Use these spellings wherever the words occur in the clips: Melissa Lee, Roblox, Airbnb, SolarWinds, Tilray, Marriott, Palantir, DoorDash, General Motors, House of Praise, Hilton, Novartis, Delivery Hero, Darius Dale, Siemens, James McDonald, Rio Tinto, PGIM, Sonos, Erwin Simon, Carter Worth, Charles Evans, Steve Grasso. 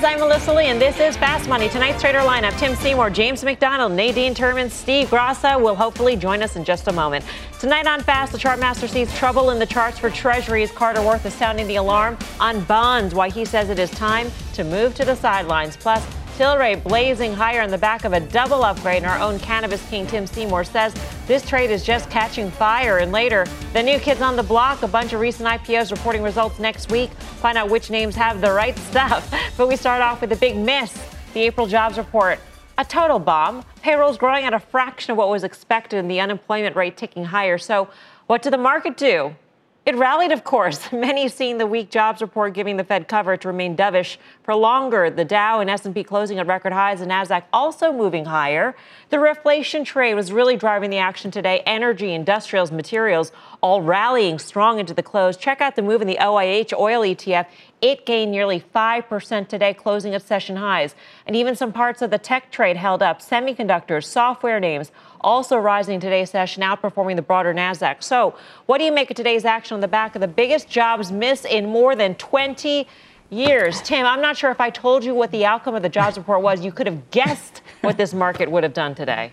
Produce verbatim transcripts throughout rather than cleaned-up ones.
I'm Melissa Lee, and this is Fast Money. Tonight's trader lineup, Tim Seymour, James McDonald, Nadine Turman, Steve Grasso will hopefully join us in just a moment. Tonight on Fast, the chart master sees trouble in the charts for treasuries. Carter Worth is sounding the alarm on bonds, why he says it is time to move to the sidelines. Plus, Tilray blazing higher on the back of a double upgrade, and our own cannabis king, Tim Seymour, says this trade is just catching fire. And later, the new kids on the block, a bunch of recent I P Os reporting results next week. Find out which names have the right stuff. But we start off with a big miss, the April jobs report. A total bomb. Payrolls growing at a fraction of what was expected and the unemployment rate ticking higher. So what did the market do? It rallied, of course, many seeing the weak jobs report giving the Fed cover to remain dovish for longer. The Dow and S and P closing at record highs and Nasdaq also moving higher. The reflation trade was really driving the action today. Energy, industrials, materials all rallying strong into the close. Check out the move in the O I H oil E T F. It gained nearly five percent today, closing at session highs. And even some parts of the tech trade held up. Semiconductors, software names also rising today's session, outperforming the broader Nasdaq. So what do you make of today's action on the back of the biggest jobs miss in more than twenty years? Tim, I'm not sure if I told you what the outcome of the jobs report was. You could have guessed what this market would have done today.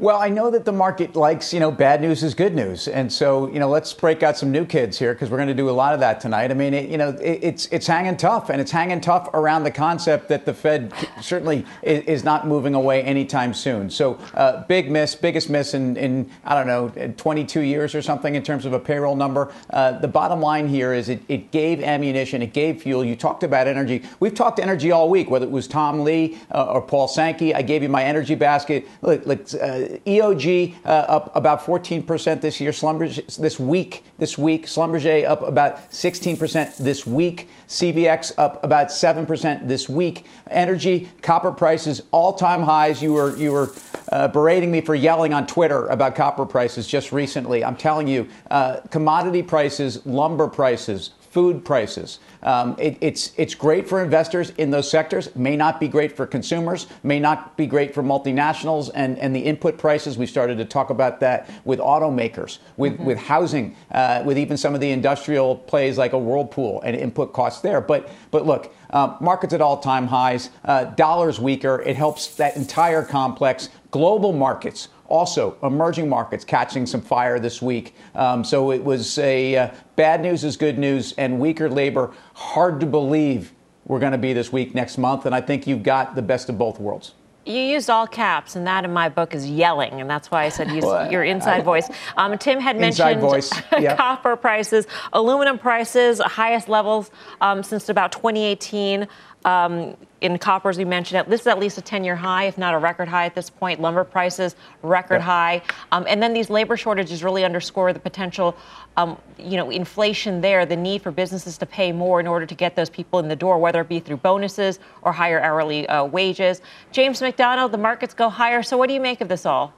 Well, I know that the market likes, you know, bad news is good news. And so, you know, let's break out some new kids here because we're going to do a lot of that tonight. I mean, it, you know, it, it's it's hanging tough, and it's hanging tough around the concept that the Fed certainly is, is not moving away anytime soon. So uh, big miss, biggest miss in, in, I don't know, twenty-two years or something in terms of a payroll number. Uh, the bottom line here is it, it gave ammunition. It gave fuel. You talked about energy. We've talked energy all week, whether it was Tom Lee uh, or Paul Sankey. I gave you my energy basket. Look, look, uh, E O G uh, up about fourteen percent this year. Schlumberger this week. This week, Schlumberger up about sixteen percent this week. C V X up about seven percent this week. Energy, copper prices all-time highs. You were you were uh, berating me for yelling on Twitter about copper prices just recently. I'm telling you, uh, commodity prices, lumber prices, food prices. Um, it, it's it's great for investors in those sectors. May not be great for consumers. May not be great for multinationals and, and the input prices. We started to talk about that with automakers, with mm-hmm. with housing, uh, with even some of the industrial plays like a Whirlpool and input costs there. But but look, uh, markets at all-time highs. Uh, dollars weaker. It helps that entire complex. Global markets. Also, emerging markets catching some fire this week. Um, so it was a uh, bad news is good news and weaker labor. Hard to believe we're going to be this week next month. And I think you've got the best of both worlds. You used all caps, and that in my book is yelling, and that's why I said use well, your inside I, voice. Um, Tim had mentioned voice, yep. Copper prices, aluminum prices, highest levels um, since about twenty eighteen. Um, in copper, as we mentioned, this is at least a ten-year high, if not a record high at this point. Lumber prices, record yep. high. Um, and then these labor shortages really underscore the potential, um, you know, inflation there, the need for businesses to pay more in order to get those people in the door, whether it be through bonuses or higher hourly uh, wages. James McDonald, the markets go higher. So what do you make of this all?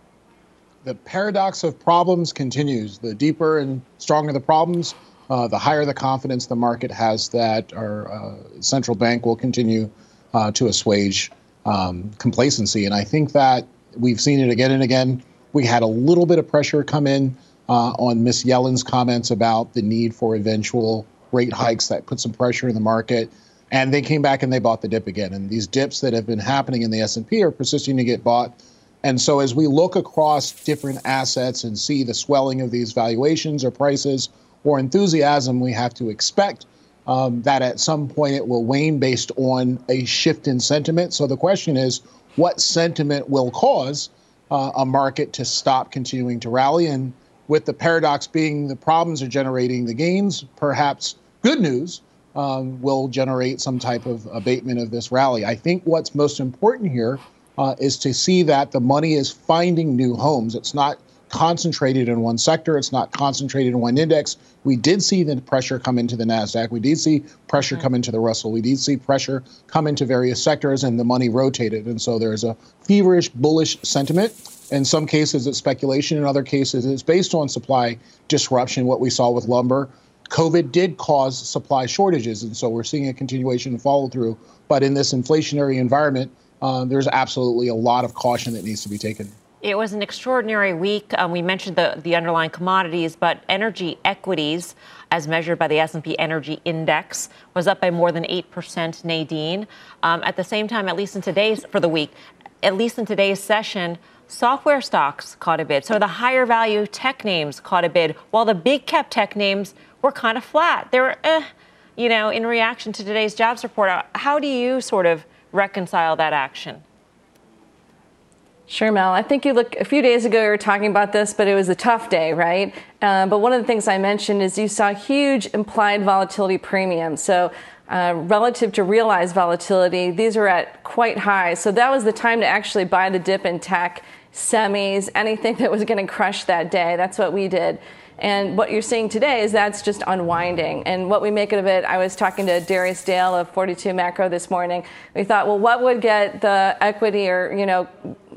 The paradox of problems continues. The deeper and stronger the problems, Uh, the higher the confidence the market has that our uh, central bank will continue uh, to assuage um, complacency. And I think that we've seen it again and again. We had a little bit of pressure come in uh, on Miz Yellen's comments about the need for eventual rate hikes that put some pressure in the market. And they came back and they bought the dip again. And these dips that have been happening in the S and P are persisting to get bought. And so as we look across different assets and see the swelling of these valuations or prices, or enthusiasm, we have to expect um, that at some point it will wane based on a shift in sentiment. So the question is, what sentiment will cause uh, a market to stop continuing to rally? And with the paradox being the problems are generating the gains, perhaps good news um, will generate some type of abatement of this rally. I think what's most important here uh, is to see that the money is finding new homes. It's not concentrated in one sector. It's not concentrated in one index. We did see the pressure come into the NASDAQ. We did see pressure come into the Russell. We did see pressure come into various sectors, and the money rotated. And so there's a feverish, bullish sentiment. In some cases, it's speculation. In other cases, it's based on supply disruption, what we saw with lumber. COVID did cause supply shortages, and so we're seeing a continuation and follow-through. But in this inflationary environment, um, there's absolutely a lot of caution that needs to be taken. It was an extraordinary week. Um, we mentioned the, the underlying commodities, but energy equities, as measured by the S and P Energy Index, was up by more than eight percent, Nadine. Um, at the same time, at least in today's, for the week, at least in today's session, software stocks caught a bid. So the higher value tech names caught a bid, while the big cap tech names were kind of flat. They were, eh, you know, in reaction to today's jobs report. How do you sort of reconcile that action? Sure, Mel. I think you look, a few days ago you were talking about this, but it was a tough day, right? Uh, but one of the things I mentioned is you saw huge implied volatility premiums. So uh, relative to realized volatility, these were at quite high. So that was the time to actually buy the dip in tech, semis, anything that was going to crush that day. That's what we did. And what you're seeing today is that's just unwinding. And what we make of it, I was talking to Darius Dale of forty-two Macro this morning. We thought, well, what would get the equity or, you know,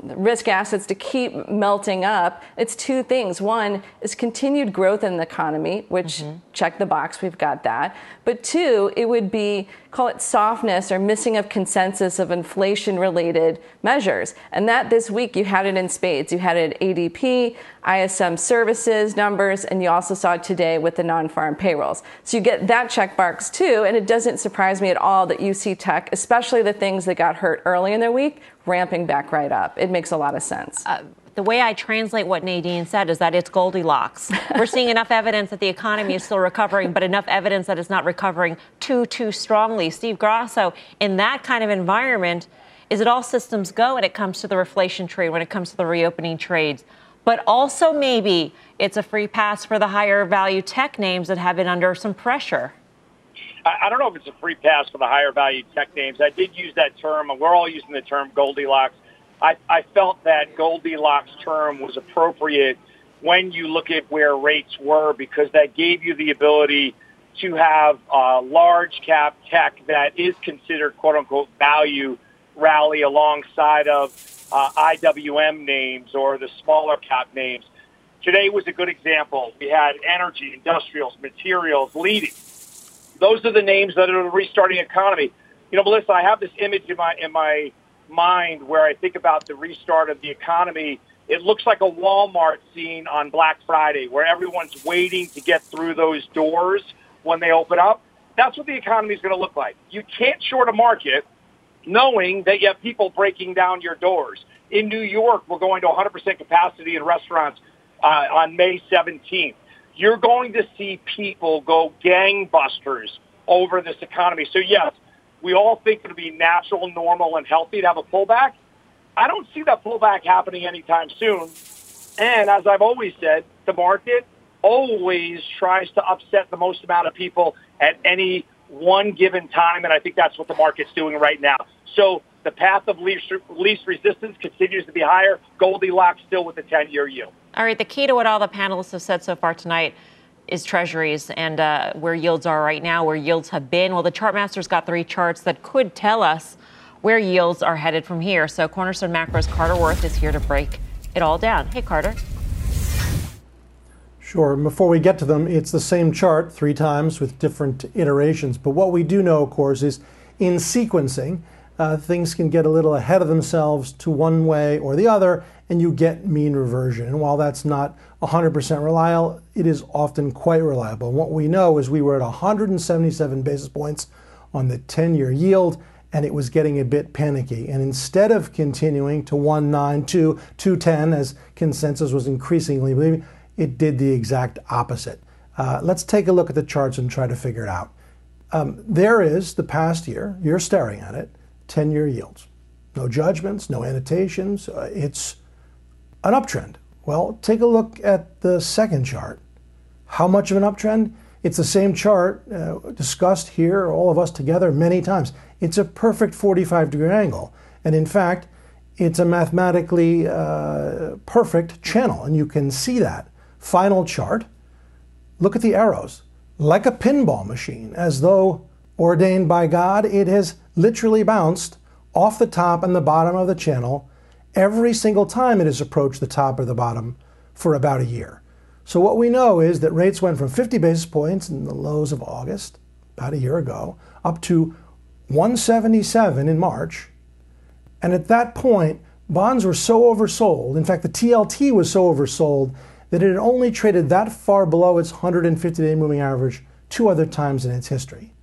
risk assets to keep melting up? It's two things. One is continued growth in the economy, which mm-hmm. check the box, we've got that. But two, it would be, call it softness or missing of consensus of inflation-related measures. And that this week you had it in spades. You had it at A D P, I S M services numbers, and you also saw it today with the non-farm payrolls. So you get that check marks too, and it doesn't surprise me at all that you see tech, especially the things that got hurt early in their week, ramping back right up. It makes a lot of sense. Uh, the way I translate what Nadine said is that it's Goldilocks. We're seeing enough evidence that the economy is still recovering, but enough evidence that it's not recovering too, too strongly. Steve Grasso, in that kind of environment, is it all systems go when it comes to the reflation trade, when it comes to the reopening trades? But also maybe it's a free pass for the higher value tech names that have been under some pressure. I don't know if it's a free pass for the higher value tech names. I did use that term, and we're all using the term Goldilocks. I, I felt that Goldilocks term was appropriate when you look at where rates were, because that gave you the ability to have uh, large cap tech that is considered, quote unquote, value rally alongside of uh, I W M names or the smaller cap names. Today was a good example. We had energy, industrials, materials leading. Those are the names that are the restarting economy. You know, Melissa, I have this image in my in my mind where I think about the restart of the economy. It looks like a Walmart scene on Black Friday where everyone's waiting to get through those doors when they open up. That's what the economy is going to look like. You can't short a market knowing that you have people breaking down your doors. In New York, we're going to one hundred percent capacity in restaurants uh, on May seventeenth. You're going to see people go gangbusters over this economy. So, yes, we all think it'll be natural, normal, and healthy to have a pullback. I don't see that pullback happening anytime soon. And as I've always said, the market always tries to upset the most amount of people at any one given time, and I think that's what the market's doing right now. So the path of least, least resistance continues to be higher. Goldilocks still with the ten-year yield. All right, the key to what all the panelists have said so far tonight is treasuries and uh, where yields are right now, where yields have been. Well, the Chartmaster's got three charts that could tell us where yields are headed from here. So Cornerstone Macro's Carter Worth is here to break it all down. Hey, Carter. Sure. Before we get to them, it's the same chart three times with different iterations. But what we do know, of course, is in sequencing, Uh, things can get a little ahead of themselves to one way or the other, and you get mean reversion. And while that's not one hundred percent reliable, it is often quite reliable. And what we know is we were at one hundred seventy-seven basis points on the ten-year yield, and it was getting a bit panicky. And instead of continuing to one ninety-two, two ten, as consensus was increasingly believing, it did the exact opposite. Uh, let's take a look at the charts and try to figure it out. Um, there is the past year. You're staring at it. ten-year yields. No judgments, no annotations. Uh, it's an uptrend. Well, take a look at the second chart. How much of an uptrend? It's the same chart uh, discussed here, all of us together, many times. It's a perfect forty-five degree angle. And in fact, it's a mathematically uh, perfect channel, and you can see that. Final chart, look at the arrows, like a pinball machine, as though ordained by God, it has literally bounced off the top and the bottom of the channel every single time it has approached the top or the bottom for about a year. So what we know is that rates went from fifty basis points in the lows of August, about a year ago, up to one seventy-seven in March. And at that point, bonds were so oversold, in fact, the T L T was so oversold that it had only traded that far below its one hundred fifty day moving average two other times in its history.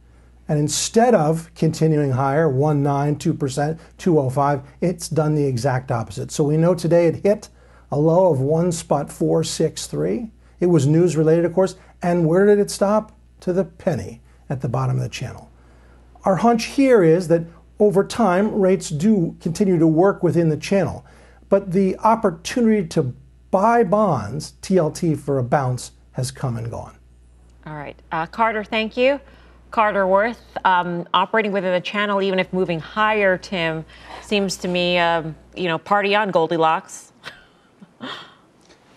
And instead of continuing higher, one point nine, two percent, two point oh five, it's done the exact opposite. So we know today it hit a low of one spot four six three. It was news related, of course. And where did it stop? To the penny at the bottom of the channel. Our hunch here is that over time, rates do continue to work within the channel, but the opportunity to buy bonds, T L T for a bounce, has come and gone. All right, uh, Carter, thank you. Carter Worth, um, operating within the channel, even if moving higher, Tim, seems to me, um, you know, party on, Goldilocks.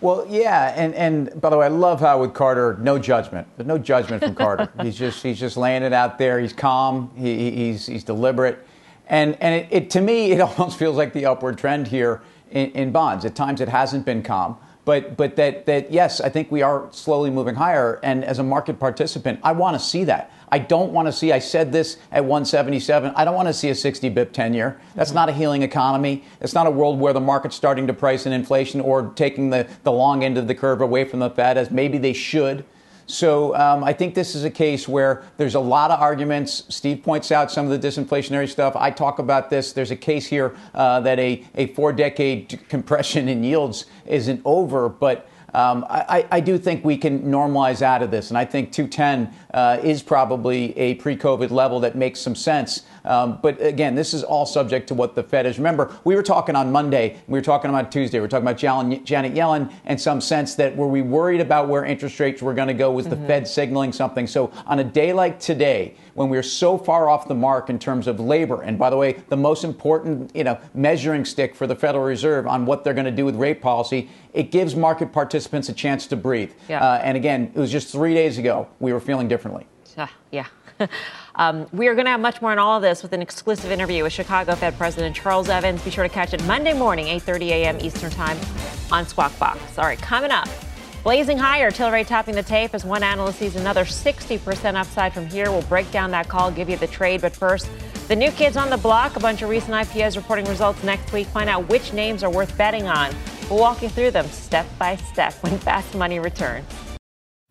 Well, yeah, and, and by the way, I love how with Carter, no judgment. There's no judgment from Carter. He's just he's just laying it out there. He's calm. He, he's he's deliberate, and and it, it to me it almost feels like the upward trend here in, in bonds. At times it hasn't been calm, but but that that yes, I think we are slowly moving higher. And as a market participant, I want to see that. I don't want to see. I said this at one seventy-seven. I don't want to see a sixty bip ten year. That's mm-hmm. not a healing economy. It's not a world where the market's starting to price in inflation or taking the, the long end of the curve away from the Fed as maybe they should. So um, I think this is a case where there's a lot of arguments. Steve points out some of the disinflationary stuff. I talk about this. There's a case here uh, that a, a four decade compression in yields isn't over, but Um, I, I do think we can normalize out of this, and I think two ten uh, is probably a pre-COVID level that makes some sense. Um, but again, this is all subject to what the Fed is. Remember, we were talking on Monday, we were talking about Tuesday, we were talking about Janet Yellen, and some sense that were we worried about where interest rates were going to go? Was mm-hmm. the Fed signaling something? So on a day like today, when we're so far off the mark in terms of labor, and by the way, the most important, you know, measuring stick for the Federal Reserve on what they're going to do with rate policy, it gives market participants a chance to breathe. Yeah. Uh, and again, it was just three days ago we were feeling differently. Uh, yeah. um, we are going to have much more on all of this with an exclusive interview with Chicago Fed President Charles Evans. Be sure to catch it Monday morning, eight thirty a m Eastern Time on Squawk Box. All right, coming up. Blazing higher, Tilray topping the tape as one analyst sees another sixty percent upside from here. We'll break down that call, give you the trade. But first, the new kids on the block, a bunch of recent I P Os reporting results next week. Find out which names are worth betting on. We'll walk you through them step by step when Fast Money returns.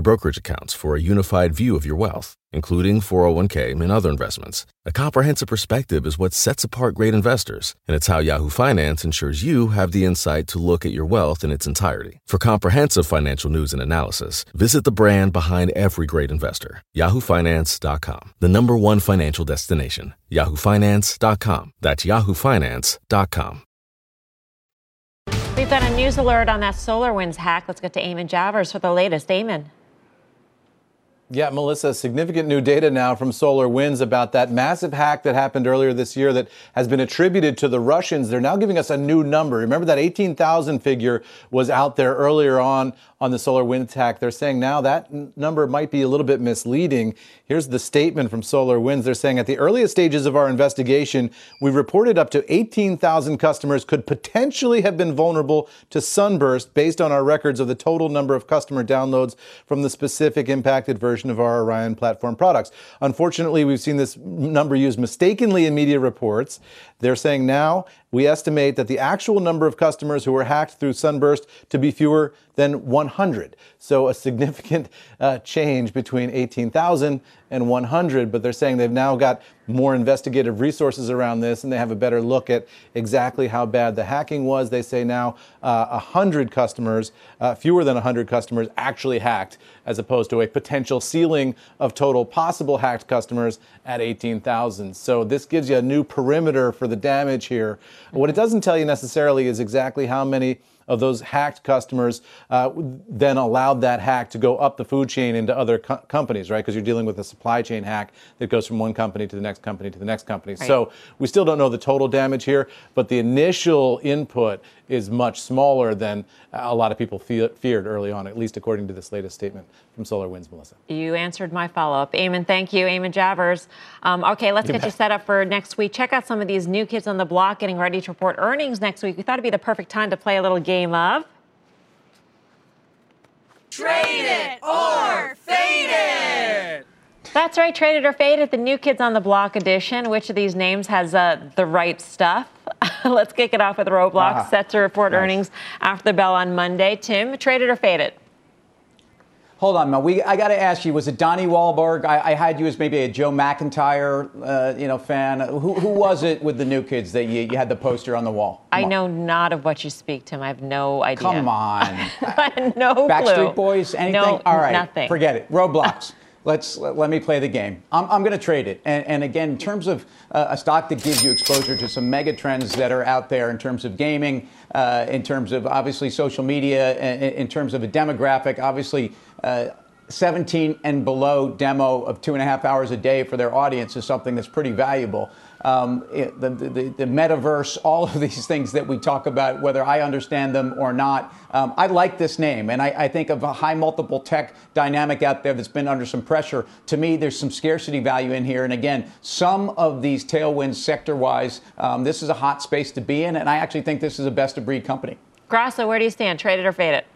brokerage accounts for a unified view of your wealth. including four oh one k and other investments. A comprehensive perspective is what sets apart great investors, and it's how Yahoo Finance ensures you have the insight to look at your wealth in its entirety. For comprehensive financial news and analysis, visit the brand behind every great investor, yahoo finance dot com, the number one financial destination, yahoo finance dot com. That's yahoo finance dot com. We've got a news alert on that SolarWinds hack. Let's get to Eamon Javers for the latest. Eamon. Yeah, Melissa, significant new data now from SolarWinds about that massive hack that happened earlier this year that has been attributed to the Russians. They're now giving us a new number. Remember that eighteen thousand figure was out there earlier on on the SolarWinds hack. They're saying now that n- number might be a little bit misleading. Here's the statement from SolarWinds. They're saying at the earliest stages of our investigation, we reported up to eighteen thousand customers could potentially have been vulnerable to Sunburst based on our records of the total number of customer downloads from the specific impacted version of our Orion platform products. Unfortunately, we've seen this number used mistakenly in media reports. They're saying now we estimate that the actual number of customers who were hacked through Sunburst to be fewer than one hundred. So a significant uh, change between eighteen thousand and one hundred, but they're saying they've now got more investigative resources around this and they have a better look at exactly how bad the hacking was. They say now uh, one hundred customers, uh, fewer than one hundred customers actually hacked as opposed to a potential ceiling of total possible hacked customers at eighteen thousand. So this gives you a new perimeter for the damage here. What it doesn't tell you necessarily is exactly how many of those hacked customers uh, then allowed that hack to go up the food chain into other co- companies, right? Because you're dealing with a supply chain hack that goes from one company to the next company to the next company. Right. So we still don't know the total damage here, but the initial input is much smaller than a lot of people fe- feared early on, at least according to this latest statement from SolarWinds, Melissa. You answered my follow-up. Eamon, thank you. Eamon Javers. Um, okay, let's you get bet. you set up for next week. Check out some of these new kids on the block getting ready to report earnings next week. We thought it'd be the perfect time to play a little game of Trade It or Fade It. That's right, Trade It or Fade It, the new kids on the block edition. Which of these names has uh, the right stuff? Let's kick it off with Roblox, ah, set to report nice. earnings after the bell on Monday. Tim, Trade It or Fade It? Hold on, Mel. We, I got to ask you, was it Donnie Wahlberg? I, I had you as maybe a Joe McIntyre uh, you know, fan. Who, who was it with the new kids that you, you had the poster on the wall? Come I on. know not of what you speak, Tim. I have no idea. Come on. no Backstreet clue. Boys? Anything? No, all right. Nothing. Forget it. Roblox. Let's let, let me play the game. I'm, I'm going to trade it. And, and again, in terms of uh, a stock that gives you exposure to some mega trends that are out there in terms of gaming, uh, in terms of obviously social media, in, in terms of a demographic, obviously uh, seventeen and below demo of two and a half hours a day for their audience is something that's pretty valuable. Um, it, the, the, the metaverse, all of these things that we talk about, whether I understand them or not. Um, I like this name, and I, I think of a high multiple tech dynamic out there that's been under some pressure. To me, there's some scarcity value in here. And again, some of these tailwinds sector-wise, um, this is a hot space to be in, and I actually think this is a best-of-breed company. Grasso, where do you stand? Trade it or fade it?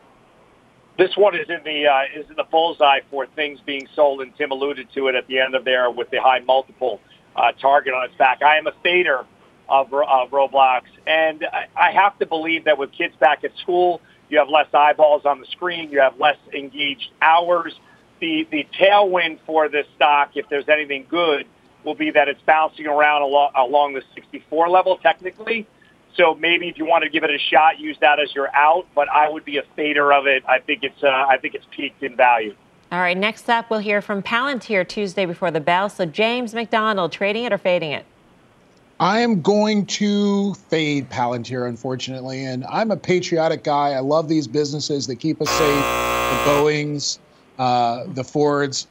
This one is in the uh, is in the bullseye for things being sold, and Tim alluded to it at the end of there with the high multiple Uh, target on its back. I am a fader of, of Roblox, and I, I have to believe that with kids back at school, you have less eyeballs on the screen, you have less engaged hours. The the tailwind for this stock, if there's anything good, will be that it's bouncing around along, along the sixty-four level technically. So maybe if you want to give it a shot, use that as your out. But I would be a fader of it. I think it's uh, I think it's peaked in value. All right, next up, we'll hear from Palantir Tuesday before the bell. So, James McDonald, trading it or fading it? I am going to fade Palantir, unfortunately. And I'm a patriotic guy. I love these businesses that keep us safe, the Boeings, uh, the Fords.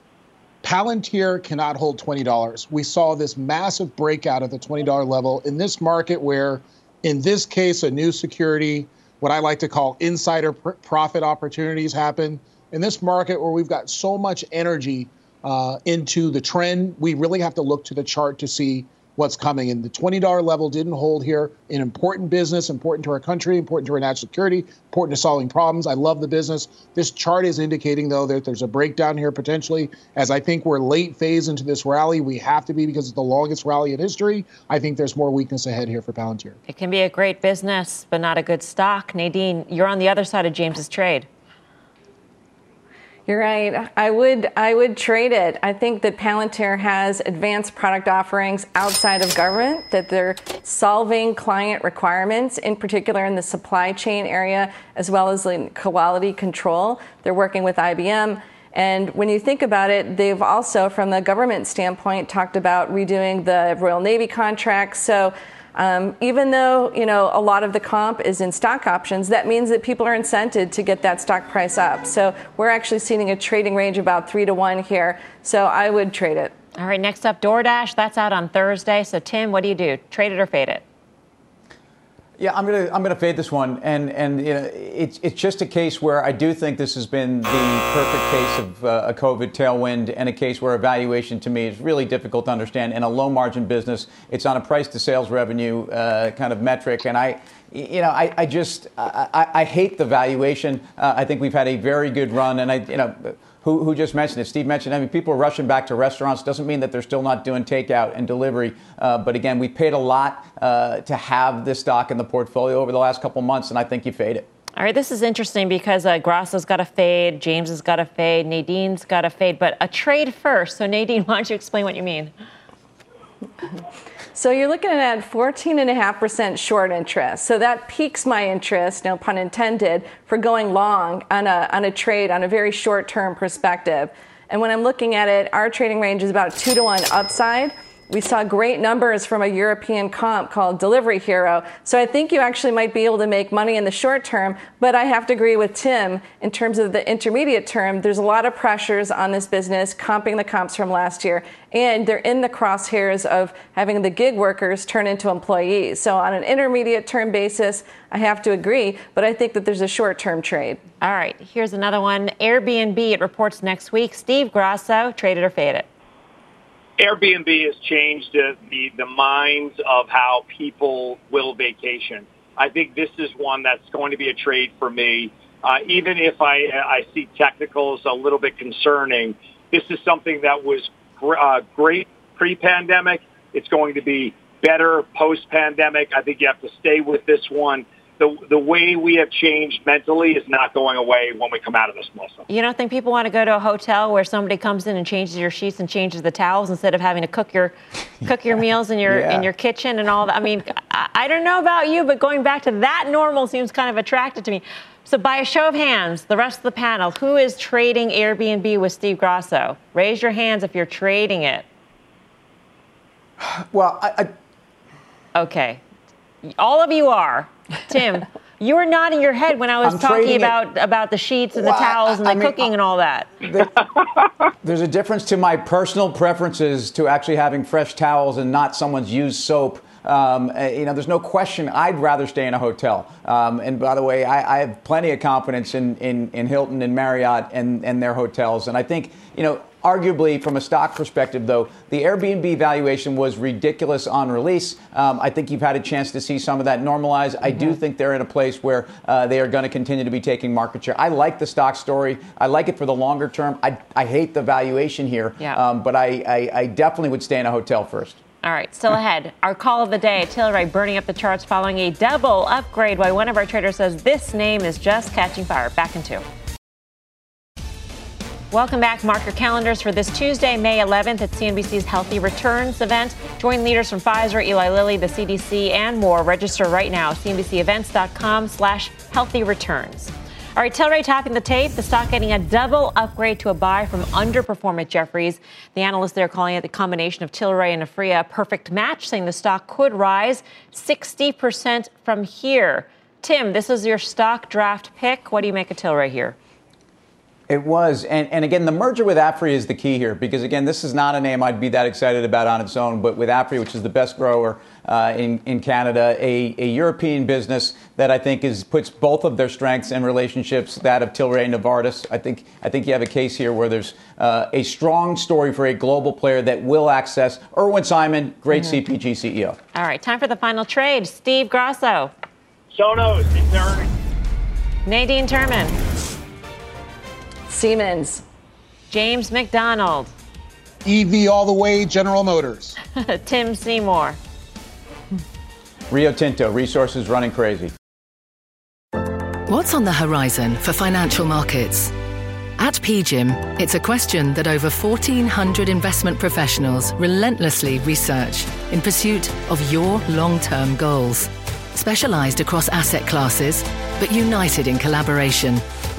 Palantir cannot hold twenty dollars. We saw this massive breakout at the twenty dollars level in this market where, in this case, a new security, what I like to call insider pr- profit opportunities happen. In this market where we've got so much energy uh, into the trend, we really have to look to the chart to see what's coming. And the twenty dollars level didn't hold here. An important business, important to our country, important to our national security, important to solving problems. I love the business. This chart is indicating, though, that there's a breakdown here potentially. As I think we're late phase into this rally, we have to be because it's the longest rally in history. I think there's more weakness ahead here for Palantir. It can be a great business, but not a good stock. Nadine, you're on the other side of James's trade. You're right. I would I would trade it. I think that Palantir has advanced product offerings outside of government, that they're solving client requirements, in particular in the supply chain area, as well as in quality control. They're working with I B M. And when you think about it, they've also, from the government standpoint, talked about redoing the Royal Navy contract. So um, even though, you know, a lot of the comp is in stock options, that means that people are incented to get that stock price up. So we're actually seeing a trading range about three to one here. So I would trade it. All right. Next up, DoorDash. That's out on Thursday. So, Tim, what do you do? Trade it or fade it? Yeah, I'm gonna I'm gonna fade this one, and and you know, it's it's just a case where I do think this has been the perfect case of uh, a COVID tailwind, and a case where evaluation to me is really difficult to understand. In a low margin business, it's on a price to sales revenue uh, kind of metric, and I. You know, I, I just I, I hate the valuation. Uh, I think we've had a very good run, and I, you know, who who just mentioned it? Steve mentioned. I mean, people are rushing back to restaurants. Doesn't mean that they're still not doing takeout and delivery. Uh, but again, we paid a lot uh, to have this stock in the portfolio over the last couple months, and I think you fade it. All right, this is interesting because uh, Grasso's got a fade, James has got a fade, Nadine's got a fade, but a trade first. So Nadine, why don't you explain what you mean? So you're looking at fourteen point five percent short interest. So that piques my interest, no pun intended, for going long on a, on a trade on a very short-term perspective. And when I'm looking at it, our trading range is about two to one upside. We saw great numbers from a European comp called Delivery Hero. So I think you actually might be able to make money in the short term. But I have to agree with Tim in terms of the intermediate term. There's a lot of pressures on this business, comping the comps from last year. And they're in the crosshairs of having the gig workers turn into employees. So on an intermediate term basis, I have to agree. But I think that there's a short term trade. All right. Here's another one. Airbnb. It reports next week. Steve Grasso, trade it or fade it. Airbnb has changed the, the, the minds of how people will vacation. I think this is one that's going to be a trade for me. Uh, even if I, I see technicals a little bit concerning, this is something that was gr- uh, great pre-pandemic. It's going to be better post-pandemic. I think you have to stay with this one. The, the way we have changed mentally is not going away when we come out of this, Melissa. You don't think people want to go to a hotel where somebody comes in and changes your sheets and changes the towels instead of having to cook your cook your meals in your yeah. in your kitchen and all that? I mean, I, I don't know about you, but going back to that normal seems kind of attractive to me. So by a show of hands, the rest of the panel, who is trading Airbnb with Steve Grasso? Raise your hands if you're trading it. Well, I... I... Okay. All of you are. Tim, you were nodding your head when I was I'm talking about, about the sheets and well, the towels and I the mean, cooking I, and all that. There, there's a difference to my personal preferences to actually having fresh towels and not someone's used soap. Um, you know, there's no question I'd rather stay in a hotel. Um, and by the way, I, I have plenty of confidence in, in, in Hilton and Marriott and, and their hotels. And I think, you know, arguably, from a stock perspective, though, the Airbnb valuation was ridiculous on release. Um, I think you've had a chance to see some of that normalize. Mm-hmm. I do think they're in a place where uh, they are going to continue to be taking market share. I like the stock story. I like it for the longer term. I, I hate the valuation here, yeah. um, but I, I, I definitely would stay in a hotel first. All right, still ahead. Our call of the day, Tilray burning up the charts following a double upgrade while one of our traders says this name is just catching fire. Back in two. Welcome back. Mark your calendars for this Tuesday, May eleventh at C N B C's Healthy Returns event. Join leaders from Pfizer, Eli Lilly, the C D C, and more. Register right now, cnbcevents.com slash healthy returns. All right, Tilray topping the tape. The stock getting a double upgrade to a buy from underperforming Jefferies. The analysts there calling it the combination of Tilray and Aphria a perfect match, saying the stock could rise sixty percent from here. Tim, this is your stock draft pick. What do you make of Tilray here? It was. And, and again, the merger with Aphria is the key here, because, again, this is not a name I'd be that excited about on its own. But with Aphria, which is the best grower uh, in, in Canada, a, a European business that I think is puts both of their strengths and relationships, that of Tilray and Novartis. I think I think you have a case here where there's uh, a strong story for a global player that will access Erwin Simon, great mm-hmm. C P G C E O. All right. Time for the final trade. Steve Grasso. Sonos. It's earning. Nadine Turman. Siemens. James McDonald. E V all the way, General Motors. Tim Seymour. Rio Tinto, resources running crazy. What's on the horizon for financial markets? At P G I M, it's a question that over fourteen hundred investment professionals relentlessly research in pursuit of your long-term goals. Specialised across asset classes, but united in collaboration,